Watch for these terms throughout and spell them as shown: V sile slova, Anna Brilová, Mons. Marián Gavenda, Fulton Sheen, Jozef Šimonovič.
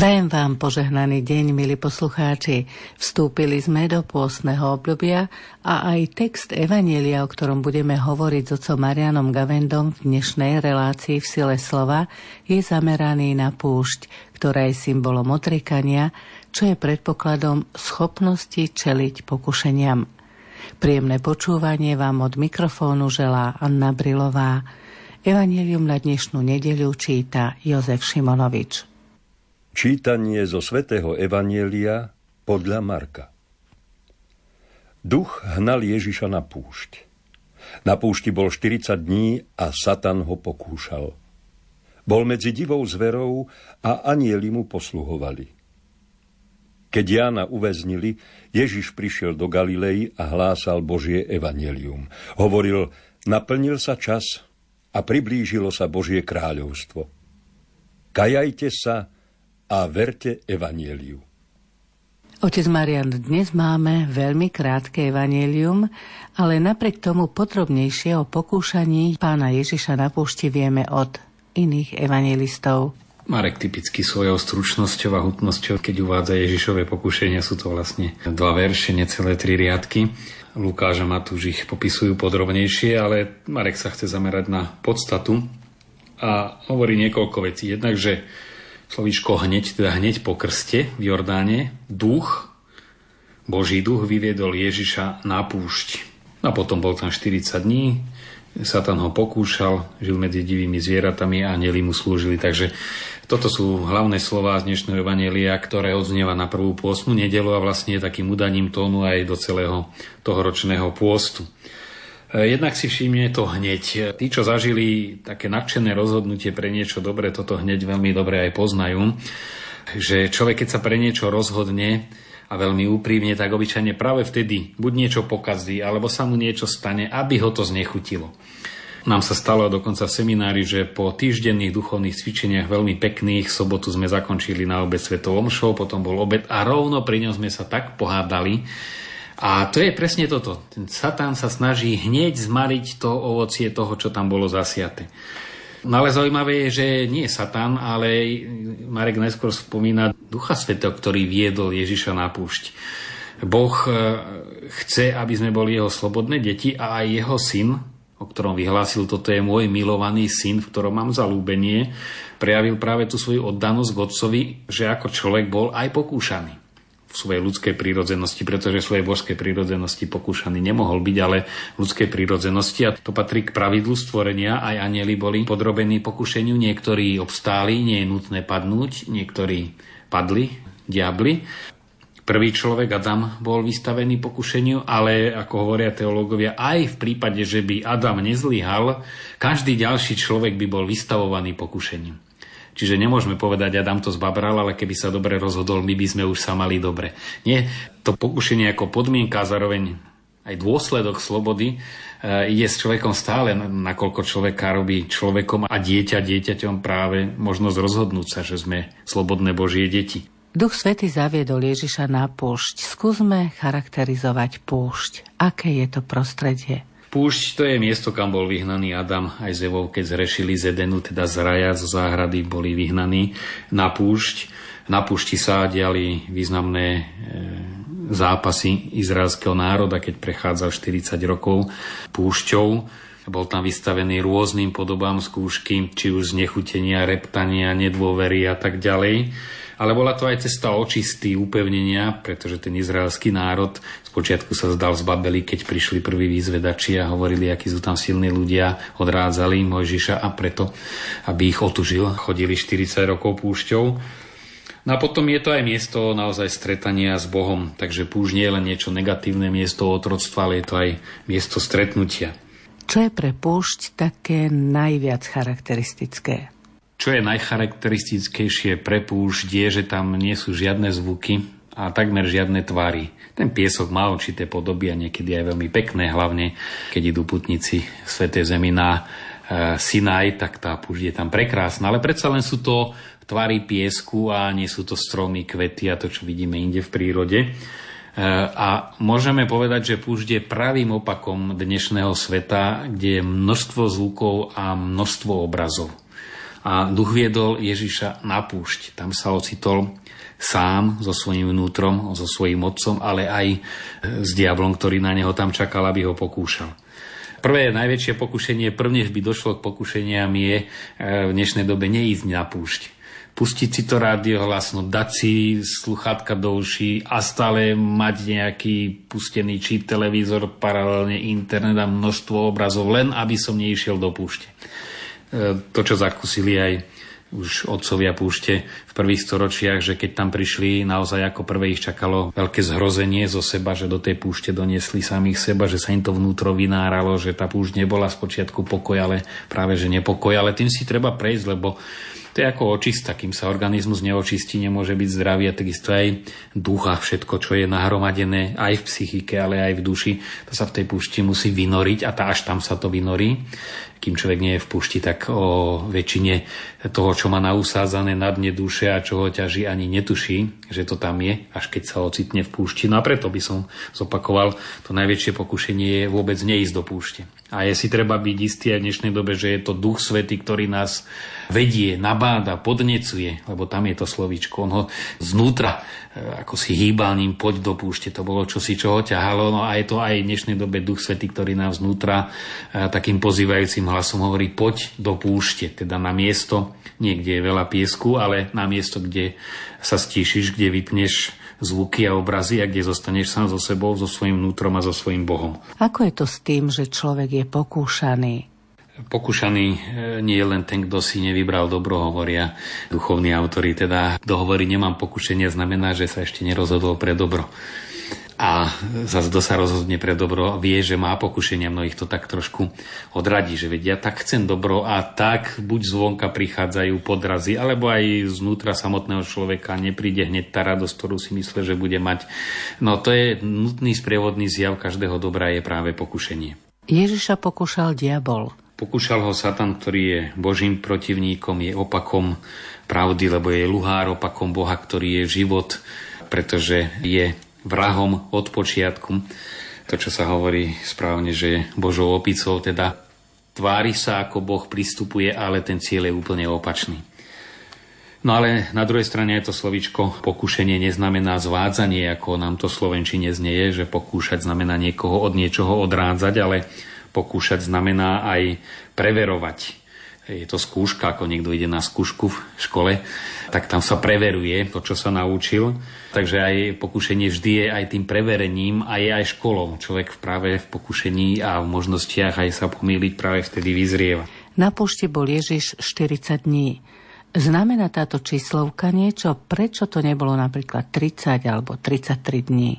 Prajem vám požehnaný deň, milí poslucháči. Vstúpili sme do pôstneho obdobia a aj text Evanjelia, o ktorom budeme hovoriť s otcom Marianom Gavendom v dnešnej relácii V sile slova, je zameraný na púšť, ktorá je symbolom odrekania, čo je predpokladom schopnosti čeliť pokušeniam. Príjemné počúvanie vám od mikrofónu želá Anna Brilová. Evanjelium na dnešnú nedeľu číta Jozef Šimonovič. Čítanie zo svätého Evanjelia podľa Marka. Duch hnal Ježiša na púšť. Na púšti bol 40 dní a Satan ho pokúšal. Bol medzi divou zverou a anjeli mu posluhovali. Keď Jána uväznili, Ježiš prišiel do Galilei a hlásal Božie Evanjelium. Hovoril, naplnil sa čas a priblížilo sa Božie kráľovstvo. Kajajte sa a verte Evanjeliu. Otec Marián, dnes máme veľmi krátke Evanjelium, ale napriek tomu podrobnejšie o pokúšaní pána Ježiša na púšti vieme od iných evanjelistov. Marek typicky svojou stručnosťou a hutnosťou, keď uvádza Ježišové pokúšenia, sú to vlastne 2 verše, necelé 3 riadky. Lukáš a Matúš ich popisujú podrobnejšie, ale Marek sa chce zamerať na podstatu a hovorí niekoľko vecí. Jednak, že slovíčko hneď, teda hneď po krste v Jordáne, duch, Boží duch vyviedol Ježiša na púšť. A potom bol tam 40 dní, Satan ho pokúšal, žil medzi divými zvieratami a anjeli mu slúžili. Takže toto sú hlavné slová z dnešného Evanjelia, ktoré odznieva na prvú pôstnu nedeľu a vlastne je takým udaním tónu aj do celého toho ročného pôstu. Jednak si všimne to hneď. Tí, čo zažili také nadšené rozhodnutie pre niečo dobré, toto hneď veľmi dobre aj poznajú, že človek, keď sa pre niečo rozhodne a veľmi úprimne, tak obyčajne práve vtedy buď niečo pokazí, alebo sa mu niečo stane, aby ho to znechutilo. Nám sa stalo dokonca v seminári, že po týždenných duchovných cvičeniach veľmi pekných, sobotu sme zakončili na obed svetou omšou, potom bol obed a rovno pri ňom sme sa tak pohádali. A to je presne toto. Ten Satan sa snaží hneď zmariť to ovocie toho, čo tam bolo zasiate. No ale zaujímavé je, že nie Satan, ale Marek najskôr spomína Ducha Svätého, ktorý viedol Ježiša na púšť. Boh chce, aby sme boli jeho slobodné deti a aj jeho syn, o ktorom vyhlásil, toto je môj milovaný syn, v ktorom mám zalúbenie, prejavil práve tú svoju oddanosť k Otcovi, že ako človek bol aj pokúšaný v svojej ľudskej prírodzenosti, pretože v svojej božskej prírodzenosti pokúšaný nemohol byť, ale v ľudskej prírodzenosti. A to patrí k pravidlu stvorenia. Aj anjeli boli podrobení pokušeniu. Niektorí obstáli, nie je nutné padnúť. Niektorí padli, diabli. Prvý človek, Adam, bol vystavený pokušeniu, ale ako hovoria teológovia, aj v prípade, že by Adam nezlyhal, každý ďalší človek by bol vystavovaný pokušeniu. Čiže nemôžeme povedať, Adam to zbabral, ale keby sa dobre rozhodol, my by sme už sa mali dobre. Nie, to pokušenie ako podmienka, zároveň aj dôsledok slobody ide s človekom stále, nakoľko človeka robí človekom a dieťaťom práve možnosť rozhodnúť sa, že sme slobodné Božie deti. Duch Svätý zaviedol Ježiša na púšť. Skúsme charakterizovať púšť. Aké je to prostredie? Púšť, to je miesto, kam bol vyhnaný Adam aj s Evou, keď zhrešili z Edenu, teda z raja, zo záhrady boli vyhnaní na púšť. Na púšti sa diali významné zápasy izraelského národa, keď prechádzal 40 rokov púšťou. Bol tam vystavený rôznym podobám skúšky, či už znechutenia, reptania, nedôvery a tak ďalej. Ale bola to aj cesta očistý, upevnenia, pretože ten izraelský národ spočiatku sa zdal z Babeli, keď prišli prví výzvedači a hovorili, akí sú tam silní ľudia, odrádzali Mojžiša a preto, aby ich otužil, chodili 40 rokov púšťou. No a potom je to aj miesto naozaj stretania s Bohom, takže púšť nie je len niečo negatívne, miesto otroctva, ale je to aj miesto stretnutia. Čo je pre púšť také najviac charakteristické? Čo je najcharakteristickejšie pre púšť je, že tam nie sú žiadne zvuky a takmer žiadne tvary. Ten piesok má určité podoby a niekedy aj veľmi pekné, hlavne keď idú putníci Svätej Zemi na Sinaj, tak tá púšť je tam prekrásna. Ale predsa len sú to tvary piesku a nie sú to stromy, kvety a to, čo vidíme inde v prírode. A môžeme povedať, že púšť je pravým opakom dnešného sveta, kde je množstvo zvukov a množstvo obrazov. a duch viedol Ježiša na púšť. Tam sa ocitol sám so svojím vnútrom, so svojím otcom, ale aj s diablom, ktorý na neho tam čakal, aby ho pokúšal. Prvé najväčšie pokušenie, prvnež by došlo k pokušeniam, je v dnešnej dobe neísť na púšť. Pustiť si to rádio hlasno, dať si sluchátka do uší a stále mať nejaký pustený či televízor, paralelne internet a množstvo obrazov, len aby som neišiel do púšte. To, čo zakúsili aj už otcovia púšte v prvých storočiach, že keď tam prišli, naozaj ako prvé ich čakalo veľké zhrozenie zo seba, že do tej púšte doniesli samých seba, že sa im to vnútro vynáralo, že tá púšť nebola spočiatku pokoj, ale práve že nepokoj, ale tým si treba prejsť, lebo to je ako očista, kým sa organizmus neočistí, nemôže byť zdravý, a takisto aj duch a všetko, čo je nahromadené aj v psychike, ale aj v duši, to sa v tej púšti musí vynoriť a až tam sa to vynorí. Kým človek nie je v púšti, tak o väčšine toho, čo má nausádzané na dne duše a čo ho ťaží, ani netuší, že to tam je, až keď sa ocitne v púšti. No a preto by som zopakoval, to najväčšie pokušenie je vôbec neísť do púšte. A je si treba byť istý aj v dnešnej dobe, že je to Duch Svätý, ktorý nás vedie, nabáda, podnecuje, lebo tam je to slovíčko. On ho znútra ako si hýbaním, poď do púšte, to bolo čosi, čo ho ťahalo. No a je to aj v dnešnej dobe Duch Svätý, ktorý nám znútra takým pozývajúcim hlasom hovorí, poď do púšte, teda na miesto, niekde je veľa piesku, ale na miesto, kde sa stíšiš, kde vypneš zvuky a obrazy a kde zostaneš sám so sebou, so svojím vnútrom a so svojím Bohom. Ako je to s tým, že človek je pokúšaný? Pokúšaný nie je len ten, kto si nevybral dobro, hovoria duchovní autori. Teda kto hovorí, nemám pokušenie, znamená, že sa ešte nerozhodol pre dobro. A zase, kto sa rozhodne pre dobro, vie, že má pokušenia, mnohých to tak trošku odradí, že vedia, tak chcem dobro a tak buď zvonka prichádzajú podrazy, alebo aj znútra samotného človeka nepríde hneď tá radosť, ktorú si myslel, že bude mať. No to je nutný sprievodný zjav každého dobra, je práve pokušenie. Ježiša pokúšal diabol. Pokúšal ho Satan, ktorý je Božím protivníkom, je opakom pravdy, lebo je luhár, opakom Boha, ktorý je život, pretože je vrahom od počiatku. To, čo sa hovorí správne, že je Božou opicou, teda tvári sa ako Boh, pristupuje, ale ten cieľ je úplne opačný. No ale na druhej strane je to slovíčko pokušenie, neznamená zvádzanie, ako nám to v slovenčine znie, že pokúšať znamená niekoho od niečoho odrádzať, ale pokúšať znamená aj preverovať. Je to skúška, ako niekto ide na skúšku v škole, tak tam sa preveruje to, čo sa naučil. Takže aj pokušenie vždy je aj tým preverením a je aj školou. Človek práve v pokušení a v možnostiach aj sa pomýliť práve vtedy vyzrieva. Na púšti bol Ježiš 40 dní. Znamená táto číslovka niečo? Prečo to nebolo napríklad 30 alebo 33 dní?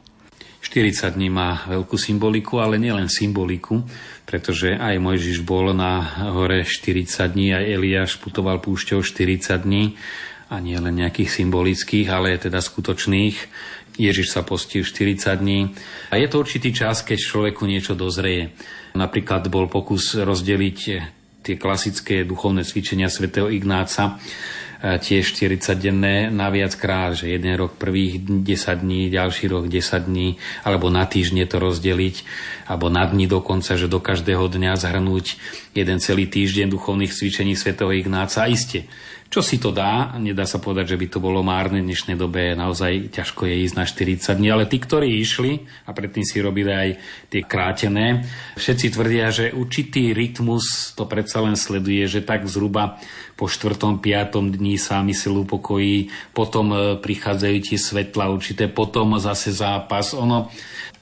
40 dní má veľkú symboliku, ale nielen symboliku, pretože aj Mojžiš bol na hore 40 dní, aj Eliáš putoval púšťou 40 dní, a nie len nejakých symbolických, ale teda skutočných. Ježiš sa postil 40 dní a je to určitý čas, keď človeku niečo dozreje. Napríklad bol pokus rozdeliť tie klasické duchovné cvičenia svätého Ignáca, tie 40-denné naviackrát, že jeden rok prvých 10 dní, ďalší rok 10 dní, alebo na týždne to rozdeliť, alebo na dni dokonca, že do každého dňa zhrnúť jeden celý týždeň duchovných cvičení svätého Ignáca. A iste, čo si to dá, nedá sa povedať, že by to bolo márne, v dnešnej dobe naozaj ťažko je ísť na 40 dní, ale tí, ktorí išli a predtým si robili aj tie krátené, všetci tvrdia, že určitý rytmus to predsa len sleduje, že tak zhruba po 4., 5. dni sa mysel upokojí, potom prichádzajú tie svetla určité, potom zase zápas. Ono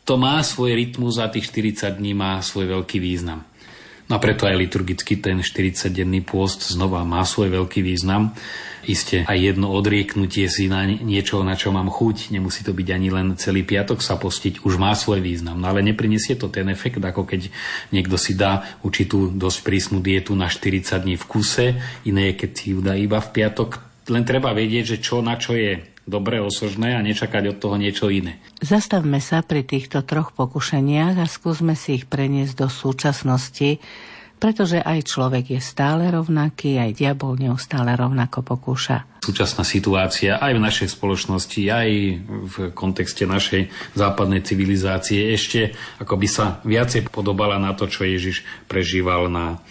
to má svoj rytmus a tých 40 dní má svoj veľký význam. No preto aj liturgicky ten 40-denný pôst znova má svoj veľký význam. Isté aj jedno odrieknutie si na niečo, na čo mám chuť, nemusí to byť ani len celý piatok sa postiť, už má svoj význam. No ale neprinesie to ten efekt, ako keď niekto si dá určitú dosť prísnu dietu na 40 dní v kuse, iné je, keď si ju dá iba v piatok. Len treba vedieť, že čo na čo je dobre osožné a nečakať od toho niečo iné. Zastavme sa pri týchto troch pokušeniach a skúsme si ich preniesť do súčasnosti, pretože aj človek je stále rovnaký, aj diabol neustále rovnako pokúša. Súčasná situácia aj v našej spoločnosti, aj v kontexte našej západnej civilizácie ešte ako by sa viacej podobala na to, čo Ježiš prežíval na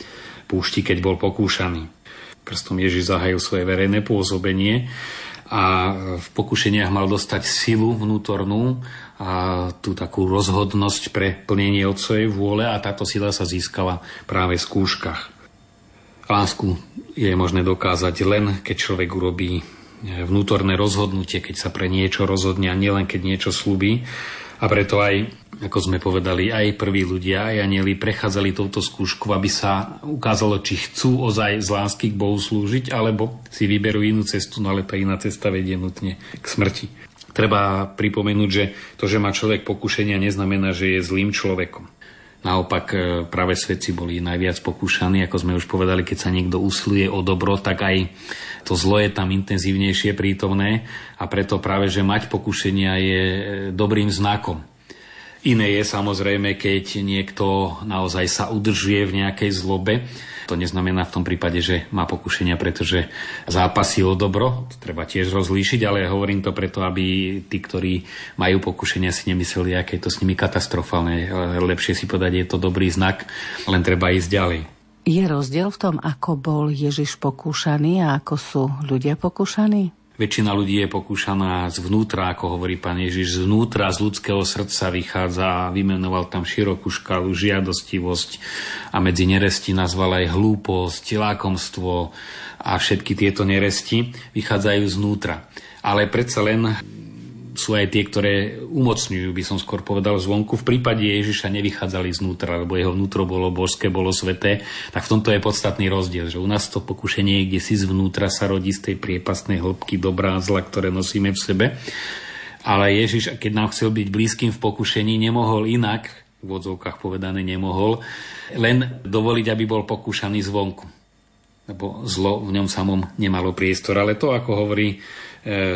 púšti, keď bol pokúšaný. Krstom Ježiš zahájil svoje verejné pôsobenie a v pokušeniach mal dostať silu vnútornú a tú takú rozhodnosť pre plnenie Otcovej vôle a táto sila sa získala práve v skúškach. Lásku je možné dokázať len, keď človek urobí vnútorné rozhodnutie, keď sa pre niečo rozhodne a nielen keď niečo slúbi. A preto aj, ako sme povedali, aj prví ľudia, aj anjeli prechádzali touto skúšku, aby sa ukázalo, či chcú ozaj z lásky k Bohu slúžiť, alebo si vyberú inú cestu, no ale tá iná cesta vedie nutne k smrti. Treba pripomenúť, že to, že má človek pokušenia, neznamená, že je zlým človekom. Naopak, práve svetci boli najviac pokúšaní, ako sme už povedali, keď sa niekto usiluje o dobro, tak aj to zlo je tam intenzívnejšie prítomné a preto práve, že mať pokúšenia je dobrým znakom. Iné je samozrejme, keď niekto naozaj sa udržuje v nejakej zlobe. To neznamená v tom prípade, že má pokúšenia, pretože zápasí o dobro. To treba tiež rozlíšiť, ale hovorím to preto, aby tí, ktorí majú pokúšenia, si nemysleli, aké je to s nimi katastrofálne. Lepšie si povedať, je to dobrý znak, len treba ísť ďalej. Je rozdiel v tom, ako bol Ježiš pokúšaný a ako sú ľudia pokúšaní? Väčšina ľudí je pokúšaná zvnútra, ako hovorí Pán Ježiš, zvnútra z ľudského srdca vychádza a vymenoval tam širokú škálu, žiadostivosť a medzi neresti nazval aj hlúposť, lákomstvo a všetky tieto neresti vychádzajú znútra. Ale predsa len sú aj tie, ktoré umocňujú, by som skôr povedal, zvonku. V prípade Ježiša nevychádzali znútra, lebo jeho vnútro bolo božské, bolo sveté, tak v tomto je podstatný rozdiel, že u nás to pokušenie je, kde si zvnútra sa rodí z tej priepastnej hĺbky dobrá a zla, ktoré nosíme v sebe. Ale Ježiš, keď nám chcel byť blízkym v pokušení, nemohol inak, v odzovkách povedané nemohol, len dovoliť, aby bol pokúšaný zvonku. Lebo zlo v ňom samom nemalo priestor. Ale to, ako hovorí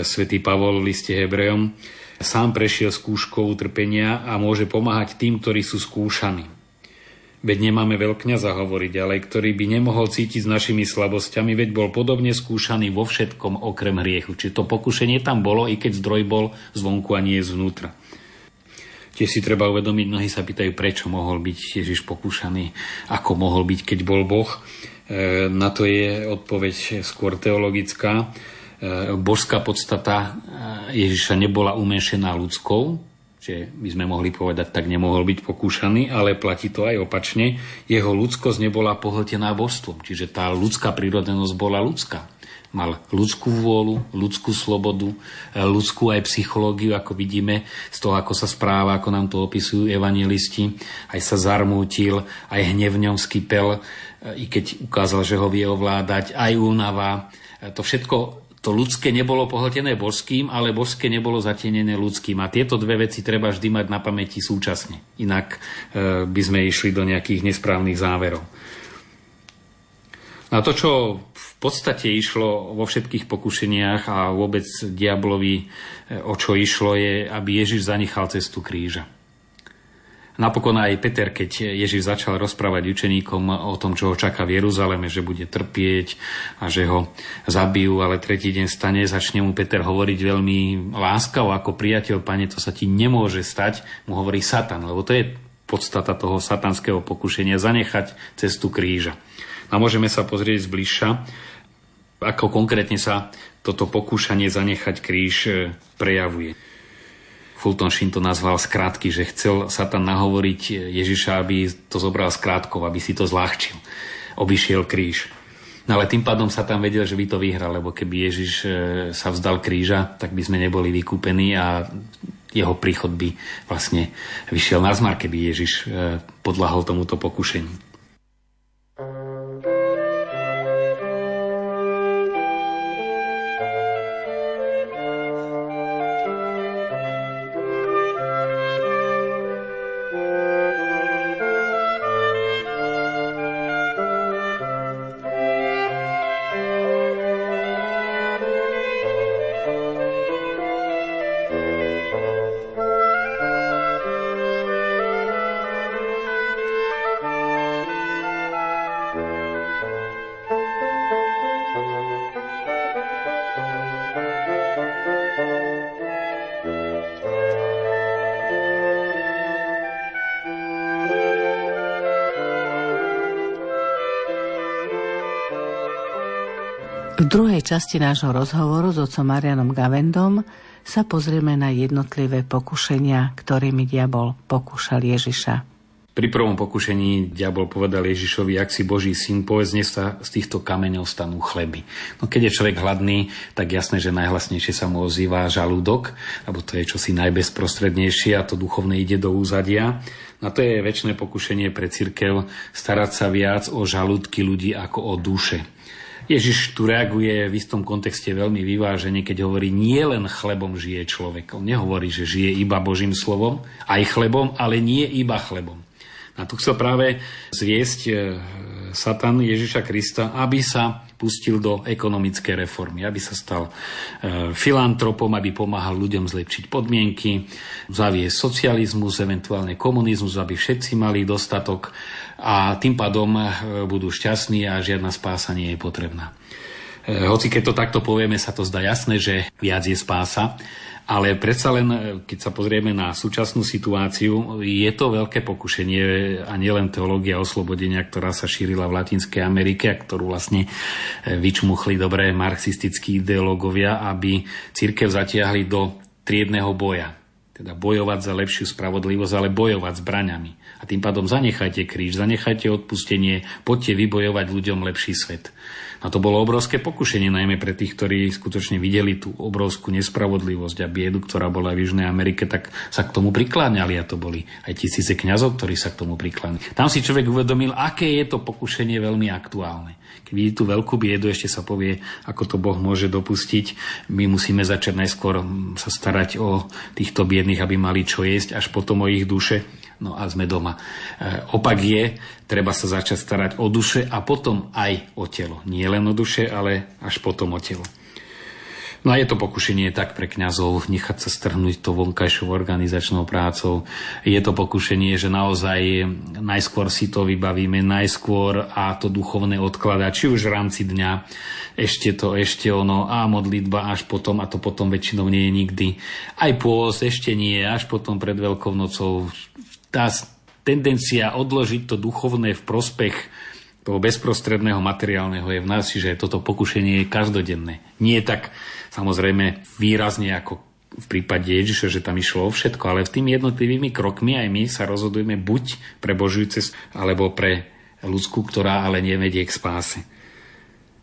svätý Pavol v liste Hebrejom, sám prešiel skúškou utrpenia a môže pomáhať tým, ktorí sú skúšaní. Veď nemáme veľkňaza hovoriť, ale ktorý by nemohol cítiť s našimi slabosťami, veď bol podobne skúšaný vo všetkom okrem hriechu. Čiže to pokušenie tam bolo, i keď zdroj bol zvonku a nie zvnútra. Tiež si treba uvedomiť, mnohí sa pýtajú, prečo mohol byť Ježiš pokúšaný, ako mohol byť, keď bol Boh. Na to je odpoveď skôr teologická. Božská podstata Ježiša nebola umenšená ľudskou, že by sme mohli povedať, tak nemohol byť pokúšaný, ale platí to aj opačne. Jeho ľudskosť nebola pohltená božstvom, čiže tá ľudská prírodzenosť bola ľudská. Mal ľudskú vôľu, ľudskú slobodu, ľudskú aj psychológiu, ako vidíme z toho, ako sa správa, ako nám to opisujú evanjelisti. Aj sa zarmútil, aj hnev v ňom skypel, i keď ukázal, že ho vie ovládať, aj únava. To všetko, to ľudské nebolo pohltené božským, ale božské nebolo zatienené ľudským. A tieto dve veci treba vždy mať na pamäti súčasne. Inak by sme išli do nejakých nesprávnych záverov. Na to, čo v podstate išlo vo všetkých pokušeniach a vôbec diablovi, o čo išlo, je, aby Ježiš zanechal cestu kríža. Napokon aj Peter, keď Ježiš začal rozprávať učeníkom o tom, čo ho čaká v Jeruzaleme, že bude trpieť a že ho zabijú, ale tretí deň stane, začne mu Peter hovoriť veľmi láskavo, ako priateľ, Pane, to sa ti nemôže stať, mu hovorí Satan, lebo to je podstata toho satanského pokušenia, zanechať cestu kríža. A môžeme sa pozrieť zbližša, ako konkrétne sa toto pokúšanie zanechať kríž prejavuje. Fulton Sheen to nazval skrátky, že chcel Satan nahovoriť Ježiša, aby to zobral skrátkov, aby si to zľahčil. Obišiel kríž. No ale tým pádom Satan vedel, že by to vyhral, lebo keby Ježiš sa vzdal kríža, tak by sme neboli vykúpení a jeho príchod by vlastne vyšiel na zmar, keby Ježiš podľahol tomuto pokušeniu. V druhej časti nášho rozhovoru s otcom Marianom Gavendom sa pozrieme na jednotlivé pokušenia, ktorými diabol pokúšal Ježiša. Pri prvom pokušení diabol povedal Ježišovi, ak si Boží syn, povedz, nech sa z týchto kameňov stanú chleby. No keď je človek hladný, tak jasné, že najhlasnejšie sa mu ozýva žalúdok, lebo to je čosi najbezprostrednejšie a to duchovne ide do úzadia. No to je večné pokušenie pre cirkev starať sa viac o žalúdky ľudí ako o duše. Ježiš tu reaguje v istom kontexte veľmi vyvážene, keď hovorí, nie len chlebom žije človek. On nehovorí, že žije iba Božím slovom, aj chlebom, ale nie iba chlebom. A tu chcel práve zviesť Satan Ježiša Krista, aby sa pustil do ekonomické reformy, aby sa stal filantropom, aby pomáhal ľuďom zlepšiť podmienky, zaviesť socializmus, eventuálne komunizmus, aby všetci mali dostatok a tým pádom budú šťastní a žiadna spása nie je potrebná. Hoci keď to takto povieme, sa to zdá jasné, že viac je spása, ale predsa len, keď sa pozrieme na súčasnú situáciu, je to veľké pokušenie a nielen teológia oslobodenia, ktorá sa šírila v Latinskej Amerike a ktorú vlastne vyčmuchli dobré marxistickí ideológovia, aby cirkev zatiahli do triedného boja. Teda bojovať za lepšiu spravodlivosť, ale bojovať s braňami. A tým pádom zanechajte kríž, zanechajte odpustenie, poďte vybojovať ľuďom lepší svet. A to bolo obrovské pokušenie, najmä pre tých, ktorí skutočne videli tú obrovskú nespravodlivosť a biedu, ktorá bola v Južnej Amerike, tak sa k tomu prikláňali a to boli aj tisíce kňazov, ktorí sa k tomu prikláňali. Tam si človek uvedomil, aké je to pokušenie veľmi aktuálne. Keď vidí tú veľkú biedu, ešte sa povie, ako to Boh môže dopustiť. My musíme začať najskôr sa starať o týchto biedných, aby mali čo jesť, až potom o ich duše. No a sme doma. Opak je, treba sa začať starať o duše a potom aj o telo. Nie len o duše, ale až potom o telo. No a je to pokušenie tak pre kňazov nechať sa strhnúť to vonkajšou organizačnou prácou. Je to pokušenie, že naozaj najskôr si to vybavíme, najskôr a to duchovné odkladá, či už v rámci dňa, ešte to, ešte ono a modlitba až potom a to potom väčšinou nie je nikdy. Aj pôst ešte nie, až potom pred Veľkou nocou. Tá tendencia odložiť to duchovné v prospech toho bezprostredného materiálneho je v nás, že toto pokušenie je každodenné. Nie tak samozrejme výrazne ako v prípade Ježiša, že tam išlo o všetko, ale v tými jednotlivými krokmi aj my sa rozhodujeme buď pre Božiu cestu, alebo pre ľudskú, ktorá ale nevedie k spáse.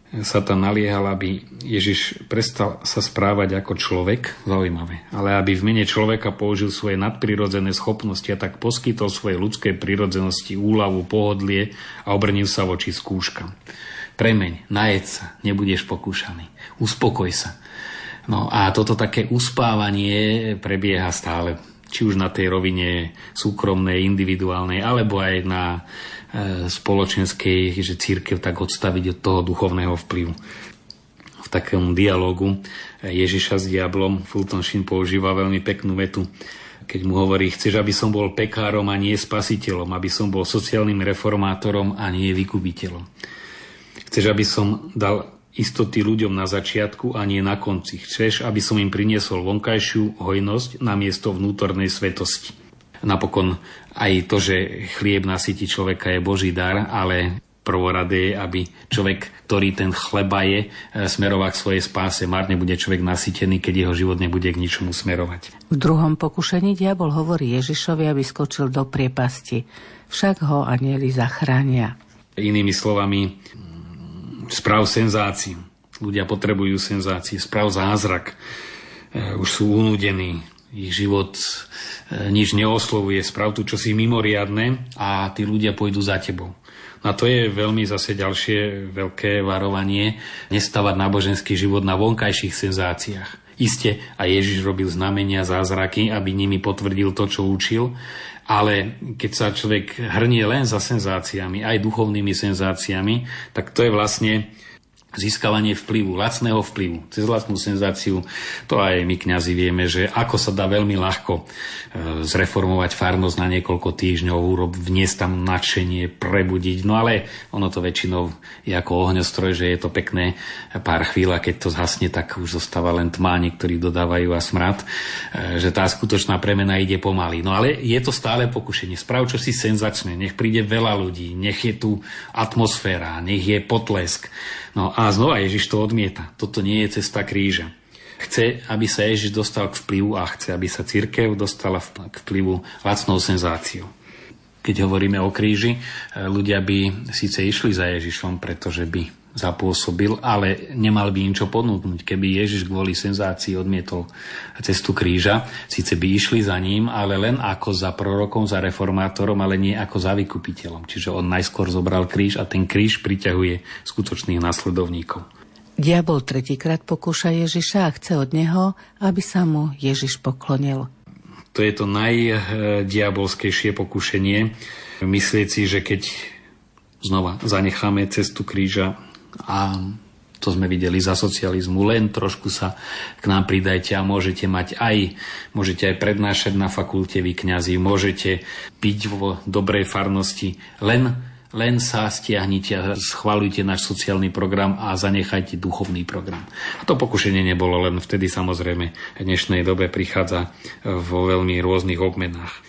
Satan naliehal, aby Ježiš prestal sa správať ako človek, zaujímavé, ale aby v mene človeka použil svoje nadprirodzené schopnosti a tak poskytol svoje ľudské prirodzenosti úľavu, pohodlie a obrnil sa voči skúškam. Premeň, najed sa, nebudeš pokúšaný, uspokoj sa. No a toto také uspávanie prebieha stále, či už na tej rovine súkromnej, individuálnej, alebo aj na spoločenskej, že cirkev tak odstaviť od toho duchovného vplyvu. V takom dialogu Ježiša s diablom Fulton Sheen používa veľmi peknú vetu, keď mu hovorí, chceš, aby som bol pekárom a nie spasiteľom, aby som bol sociálnym reformátorom a nie vykupiteľom. Chceš, aby som dal istoty ľuďom na začiatku a nie na konci. Chceš, aby som im priniesol vonkajšiu hojnosť namiesto vnútornej svetosti. Napokon aj to, že chlieb nasytí človeka je Boží dar, ale prvoradé je, aby človek, ktorý ten chleba je, smeroval k svojej spáse. Márne bude človek nasytený, keď jeho život nebude k ničomu smerovať. V druhom pokušení diabol hovorí Ježišovi, aby skočil do priepasti. Však ho anjeli zachránia. Inými slovami, správ senzáciu. Ľudia potrebujú senzácie. Správ zázrak. Už sú unúdení. Ich život nič neoslovuje. Správ tu čosi mimoriadne a tí ľudia pôjdu za tebou. A to je veľmi zase ďalšie veľké varovanie. Nestávať náboženský život na vonkajších senzáciách. Iste a Ježiš robil znamenia, zázraky, aby nimi potvrdil to, čo učil. Ale keď sa človek hrnie len za senzáciami, aj duchovnými senzáciami, tak to je vlastne získavanie vplyvu, lacného vplyvu, cez lacnú senzáciu. To aj my kňazi vieme, že ako sa dá veľmi ľahko zreformovať farnosť na niekoľko týždňov, vniesť tam nadšenie, prebudiť. No ale ono to väčšinou je ako ohňostroj, že je to pekné pár chvíľ a keď to zhasne, tak už zostáva len tma, niektorí dodávajú a smrad, že tá skutočná premena ide pomaly. No ale je to stále pokušenie. Sprav čo si senzačné, nech príde veľa ľudí, nech je tu atmosféra, nech je potlesk. No a znova Ježiš to odmieta. Toto nie je cesta kríža. Chce, aby sa Ježiš dostal k vplyvu a chce, aby sa cirkev dostala k vplyvu lacnou senzáciou. Keď hovoríme o kríži, ľudia by síce išli za Ježišom, pretože by zapôsobil, ale nemal by im čo ponúknuť. Keby Ježiš kvôli senzácii odmietol cestu kríža, síce by išli za ním, ale len ako za prorokom, za reformátorom, ale nie ako za vykupiteľom. Čiže on najskôr zobral kríž a ten kríž priťahuje skutočných nasledovníkov. Diabol tretíkrát pokúša Ježiša a chce od neho, aby sa mu Ježiš poklonil. To je to najdiabolskejšie pokušenie. Myslieť si, že keď znova zanecháme cestu kríža, a to sme videli za socializmu, len trošku sa k nám pridajte a môžete aj prednášať na fakulte vy kňazi, môžete byť vo dobrej farnosti, len sa stiahnite a schvaľujte náš sociálny program a zanechajte duchovný program. A to pokušenie nebolo len vtedy, samozrejme, v dnešnej dobe prichádza vo veľmi rôznych obmenách.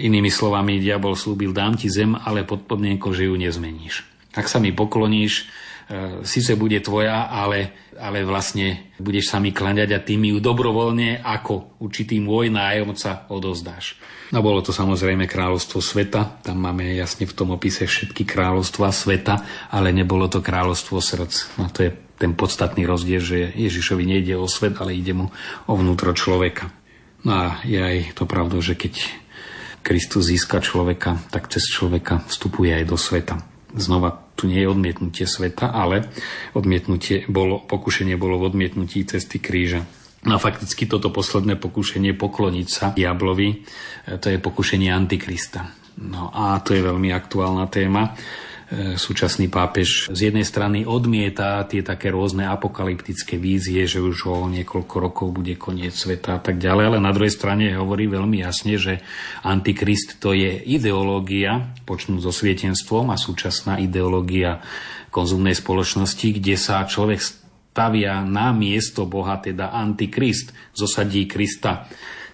Inými slovami, diabol slúbil, dám ti zem, ale pod podmienkou, že ju nezmeníš. Ak sa mi pokloníš, síce bude tvoja, ale vlastne budeš sa mi kláňať a ty mi ju dobrovoľne ako určitý môj nájomca odovzdáš. No bolo to samozrejme kráľovstvo sveta, tam máme jasne v tom opise všetky kráľovstvá sveta, ale nebolo to kráľovstvo srdc. No to je ten podstatný rozdiel, že Ježišovi nejde o svet, ale ide mu o vnútro človeka. No a je aj to pravdou, že keď Kristus získa človeka, tak cez človeka vstupuje aj do sveta. Znova tu nie je odmietnutie sveta, ale pokušenie bolo v odmietnutí cesty kríža. No a fakticky toto posledné pokušenie pokloniť sa diablovi, to je pokušenie Antikrista. No a to je veľmi aktuálna téma. Súčasný pápež z jednej strany odmieta tie také rôzne apokalyptické vízie, že už o niekoľko rokov bude koniec sveta a tak ďalej, ale na druhej strane hovorí veľmi jasne, že Antikrist to je ideológia, počnúť so svietenstvom, a súčasná ideológia konzumnej spoločnosti, kde sa človek stavia na miesto Boha, teda Antikrist, zosadí Krista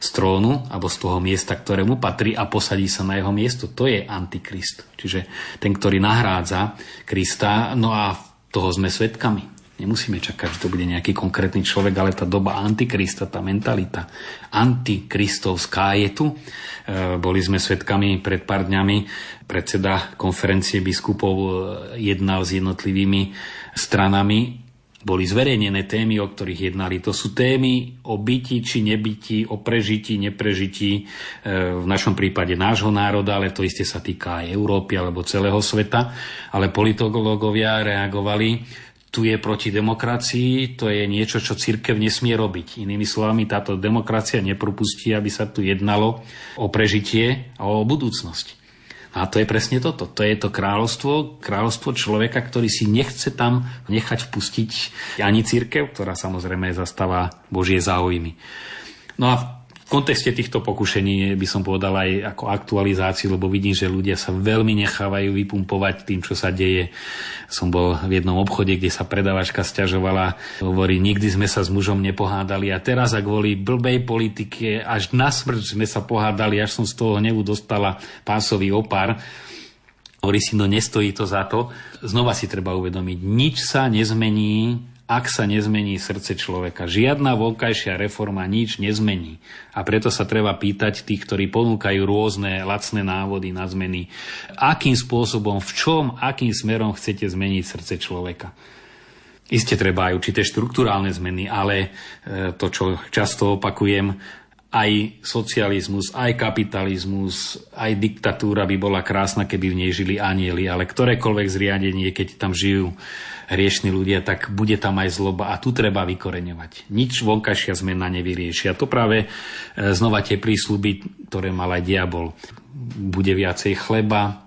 z trónu alebo z toho miesta, ktorému patrí, a posadí sa na jeho miesto. To je Antikrist. Čiže ten, ktorý nahrádza Krista, no a toho sme svedkami. Nemusíme čakať, že to bude nejaký konkrétny človek, ale tá doba Antikrista, tá mentalita antikristovská je tu. Boli sme svedkami pred pár dňami. Predseda konferencie biskupov jednal s jednotlivými stranami. Boli zverejnené témy, o ktorých jednali. To sú témy o byti či nebyti, o prežití, neprežití, v našom prípade nášho národa, ale to isté sa týka aj Európy alebo celého sveta. Ale politológovia reagovali, tu je proti demokracii, to je niečo, čo cirkev nesmie robiť. Inými slovami, táto demokracia nepropustí, aby sa tu jednalo o prežitie a o budúcnosť. A to je presne toto. To je to kráľovstvo človeka, ktorý si nechce tam nechať vpustiť ani cirkev, ktorá samozrejme zastáva Božie záujmy. No a v kontexte týchto pokušení by som povedal aj ako aktualizáciu, lebo vidím, že ľudia sa veľmi nechávajú vypumpovať tým, čo sa deje. Som bol v jednom obchode, kde sa predavačka sťažovala, hovorí, nikdy sme sa s mužom nepohádali a teraz, ak kvôli blbej politike, až na smrť sme sa pohádali, až som z toho hnevu dostala pásový opár. Hovorí si, no nestojí to za to. Znova si treba uvedomiť, nič sa nezmení, ak sa nezmení srdce človeka. Žiadna vonkajšia reforma nič nezmení. A preto sa treba pýtať tých, ktorí ponúkajú rôzne lacné návody na zmeny, akým spôsobom, v čom, akým smerom chcete zmeniť srdce človeka. Isté treba aj určité štrukturálne zmeny, ale to, čo často opakujem, aj socializmus, aj kapitalizmus, aj diktatúra by bola krásna, keby v nej žili anjeli, ale ktorékoľvek zriadenie, keď tam žijú hriešni ľudia, tak bude tam aj zloba a tu treba vykoreňovať. Nič vonkajšia zmena nevyrieši. A to práve znova tie prísľuby, ktoré mal aj diabol. Bude viacej chleba,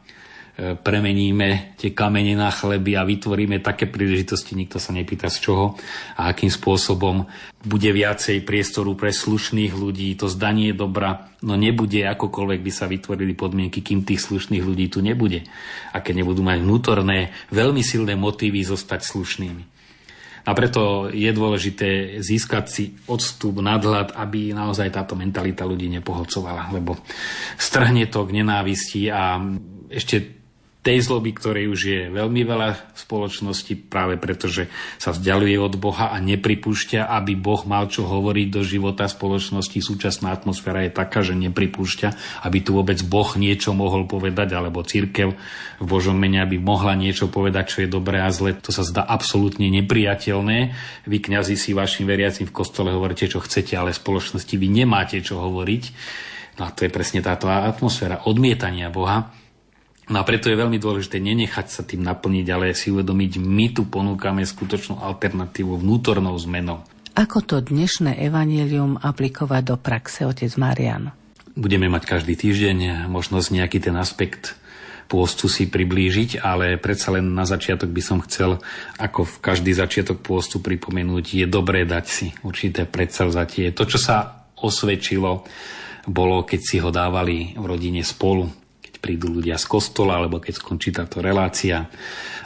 premeníme tie kamene na chleby a vytvoríme také príležitosti, nikto sa nepýta z čoho a akým spôsobom, bude viacej priestoru pre slušných ľudí, to zdanie dobra, no nebude, akokoľvek by sa vytvorili podmienky, kým tých slušných ľudí tu nebude. A keď nebudú mať vnútorné, veľmi silné motívy zostať slušnými. A preto je dôležité získať si odstup, nadhľad, aby naozaj táto mentalita ľudí nepohlcovala, lebo strhne to k nenávisti a ešte tej zloby, ktorej už je veľmi veľa v spoločnosti, práve preto, že sa vzdialuje od Boha a nepripúšťa, aby Boh mal čo hovoriť do života spoločnosti. Súčasná atmosféra je taká, že nepripúšťa, aby tu vôbec Boh niečo mohol povedať, alebo cirkev v Božom mene, aby mohla niečo povedať, čo je dobré a zlé. To sa zdá absolútne nepriateľné. Vy, kňazi, si vašim veriacim v kostole hovoríte, čo chcete, ale v spoločnosti vy nemáte čo hovoriť. No a to je presne táto atmosféra odmietania Boha. No a preto je veľmi dôležité nenechať sa tým naplniť, ale si uvedomiť, my tu ponúkame skutočnú alternatívu vnútornou zmenou. Ako to dnešné evanjelium aplikovať do praxe, otec Marián? Budeme mať každý týždeň možnosť nejaký ten aspekt pôstu si priblížiť, ale predsa len na začiatok by som chcel, ako v každý začiatok pôstu, pripomenúť, je dobré dať si určité predsavzatie. To, čo sa osvedčilo, bolo, keď si ho dávali v rodine spolu, prídu ľudia z kostola, alebo keď skončí táto relácia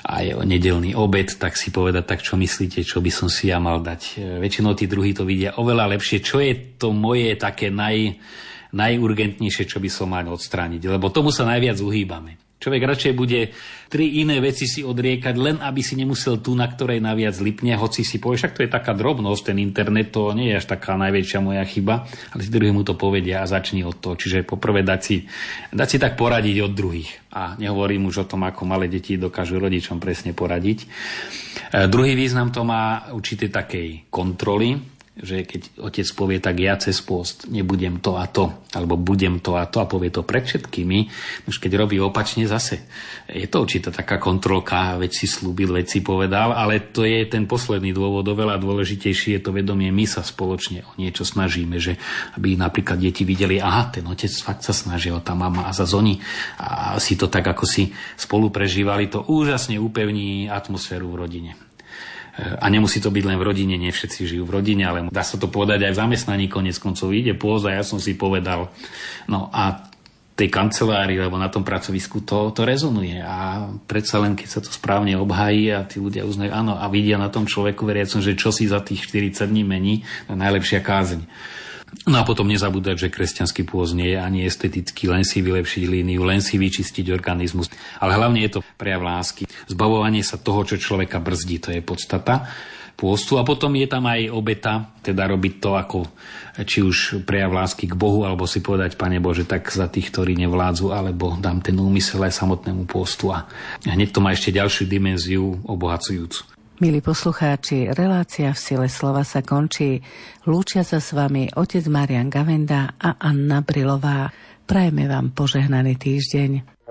a je nedeľný obed, tak si povedať, tak čo myslíte, čo by som si ja mal dať. Väčšinou tí druhí to vidia oveľa lepšie, čo je to moje také najurgentnejšie, čo by som mal odstrániť, lebo tomu sa najviac uhýbame. Človek radšej bude tri iné veci si odriekať, len aby si nemusel tú, na ktorej naviac lipne, hoci si povie, však to je taká drobnosť, ten internet, to nie je až taká najväčšia moja chyba, ale si druhý mu to povedia a začni od toho. Čiže poprvé dať si tak poradiť od druhých. A nehovorím už o tom, ako malé deti dokážu rodičom presne poradiť. Druhý význam to má určite takej kontroly, že keď otec povie, tak ja cez pôst nebudem to a to, alebo budem to a povie to pred všetkými, už keď robí opačne zase. Je to určitá taká kontrolka, veď si slúbil, veď si povedal, ale to je ten posledný dôvod, oveľa dôležitejší je to vedomie, my sa spoločne o niečo snažíme, že aby napríklad deti videli, aha, ten otec fakt sa snažil, tá mama a zase oni a si to tak, ako si spolu prežívali, to úžasne upevní atmosféru v rodine. A nemusí to byť len v rodine, nie všetci žijú v rodine, ale dá sa to povedať aj v zamestnaní, koniec koncov ide pôst a ja som si povedal. No a tej kancelárii, alebo na tom pracovisku to rezonuje a predsa len, keď sa to správne obhájí a tí ľudia uznajú, áno, a vidia na tom človeku veriacom, že čo si za tých 40 dní mení, to je najlepšia kázeň. No a potom nezabúdať, že kresťanský pôst nie je ani estetický, len si vylepšiť líniu, len si vyčistiť organizmus. Ale hlavne je to prejav lásky. Zbavovanie sa toho, čo človeka brzdí, to je podstata pôstu. A potom je tam aj obeta, teda robiť to ako či už prejav lásky k Bohu, alebo si povedať, Pane Bože, tak za tých, ktorí nevládzu, alebo dám ten úmysel aj samotnému pôstu. A hneď to má ešte ďalšiu dimenziu obohacujúcu. Milí poslucháči, relácia V sile slova sa končí. Lúčia sa s vami otec Marián Gavenda a Anna Brilová. Prajeme vám požehnaný týždeň.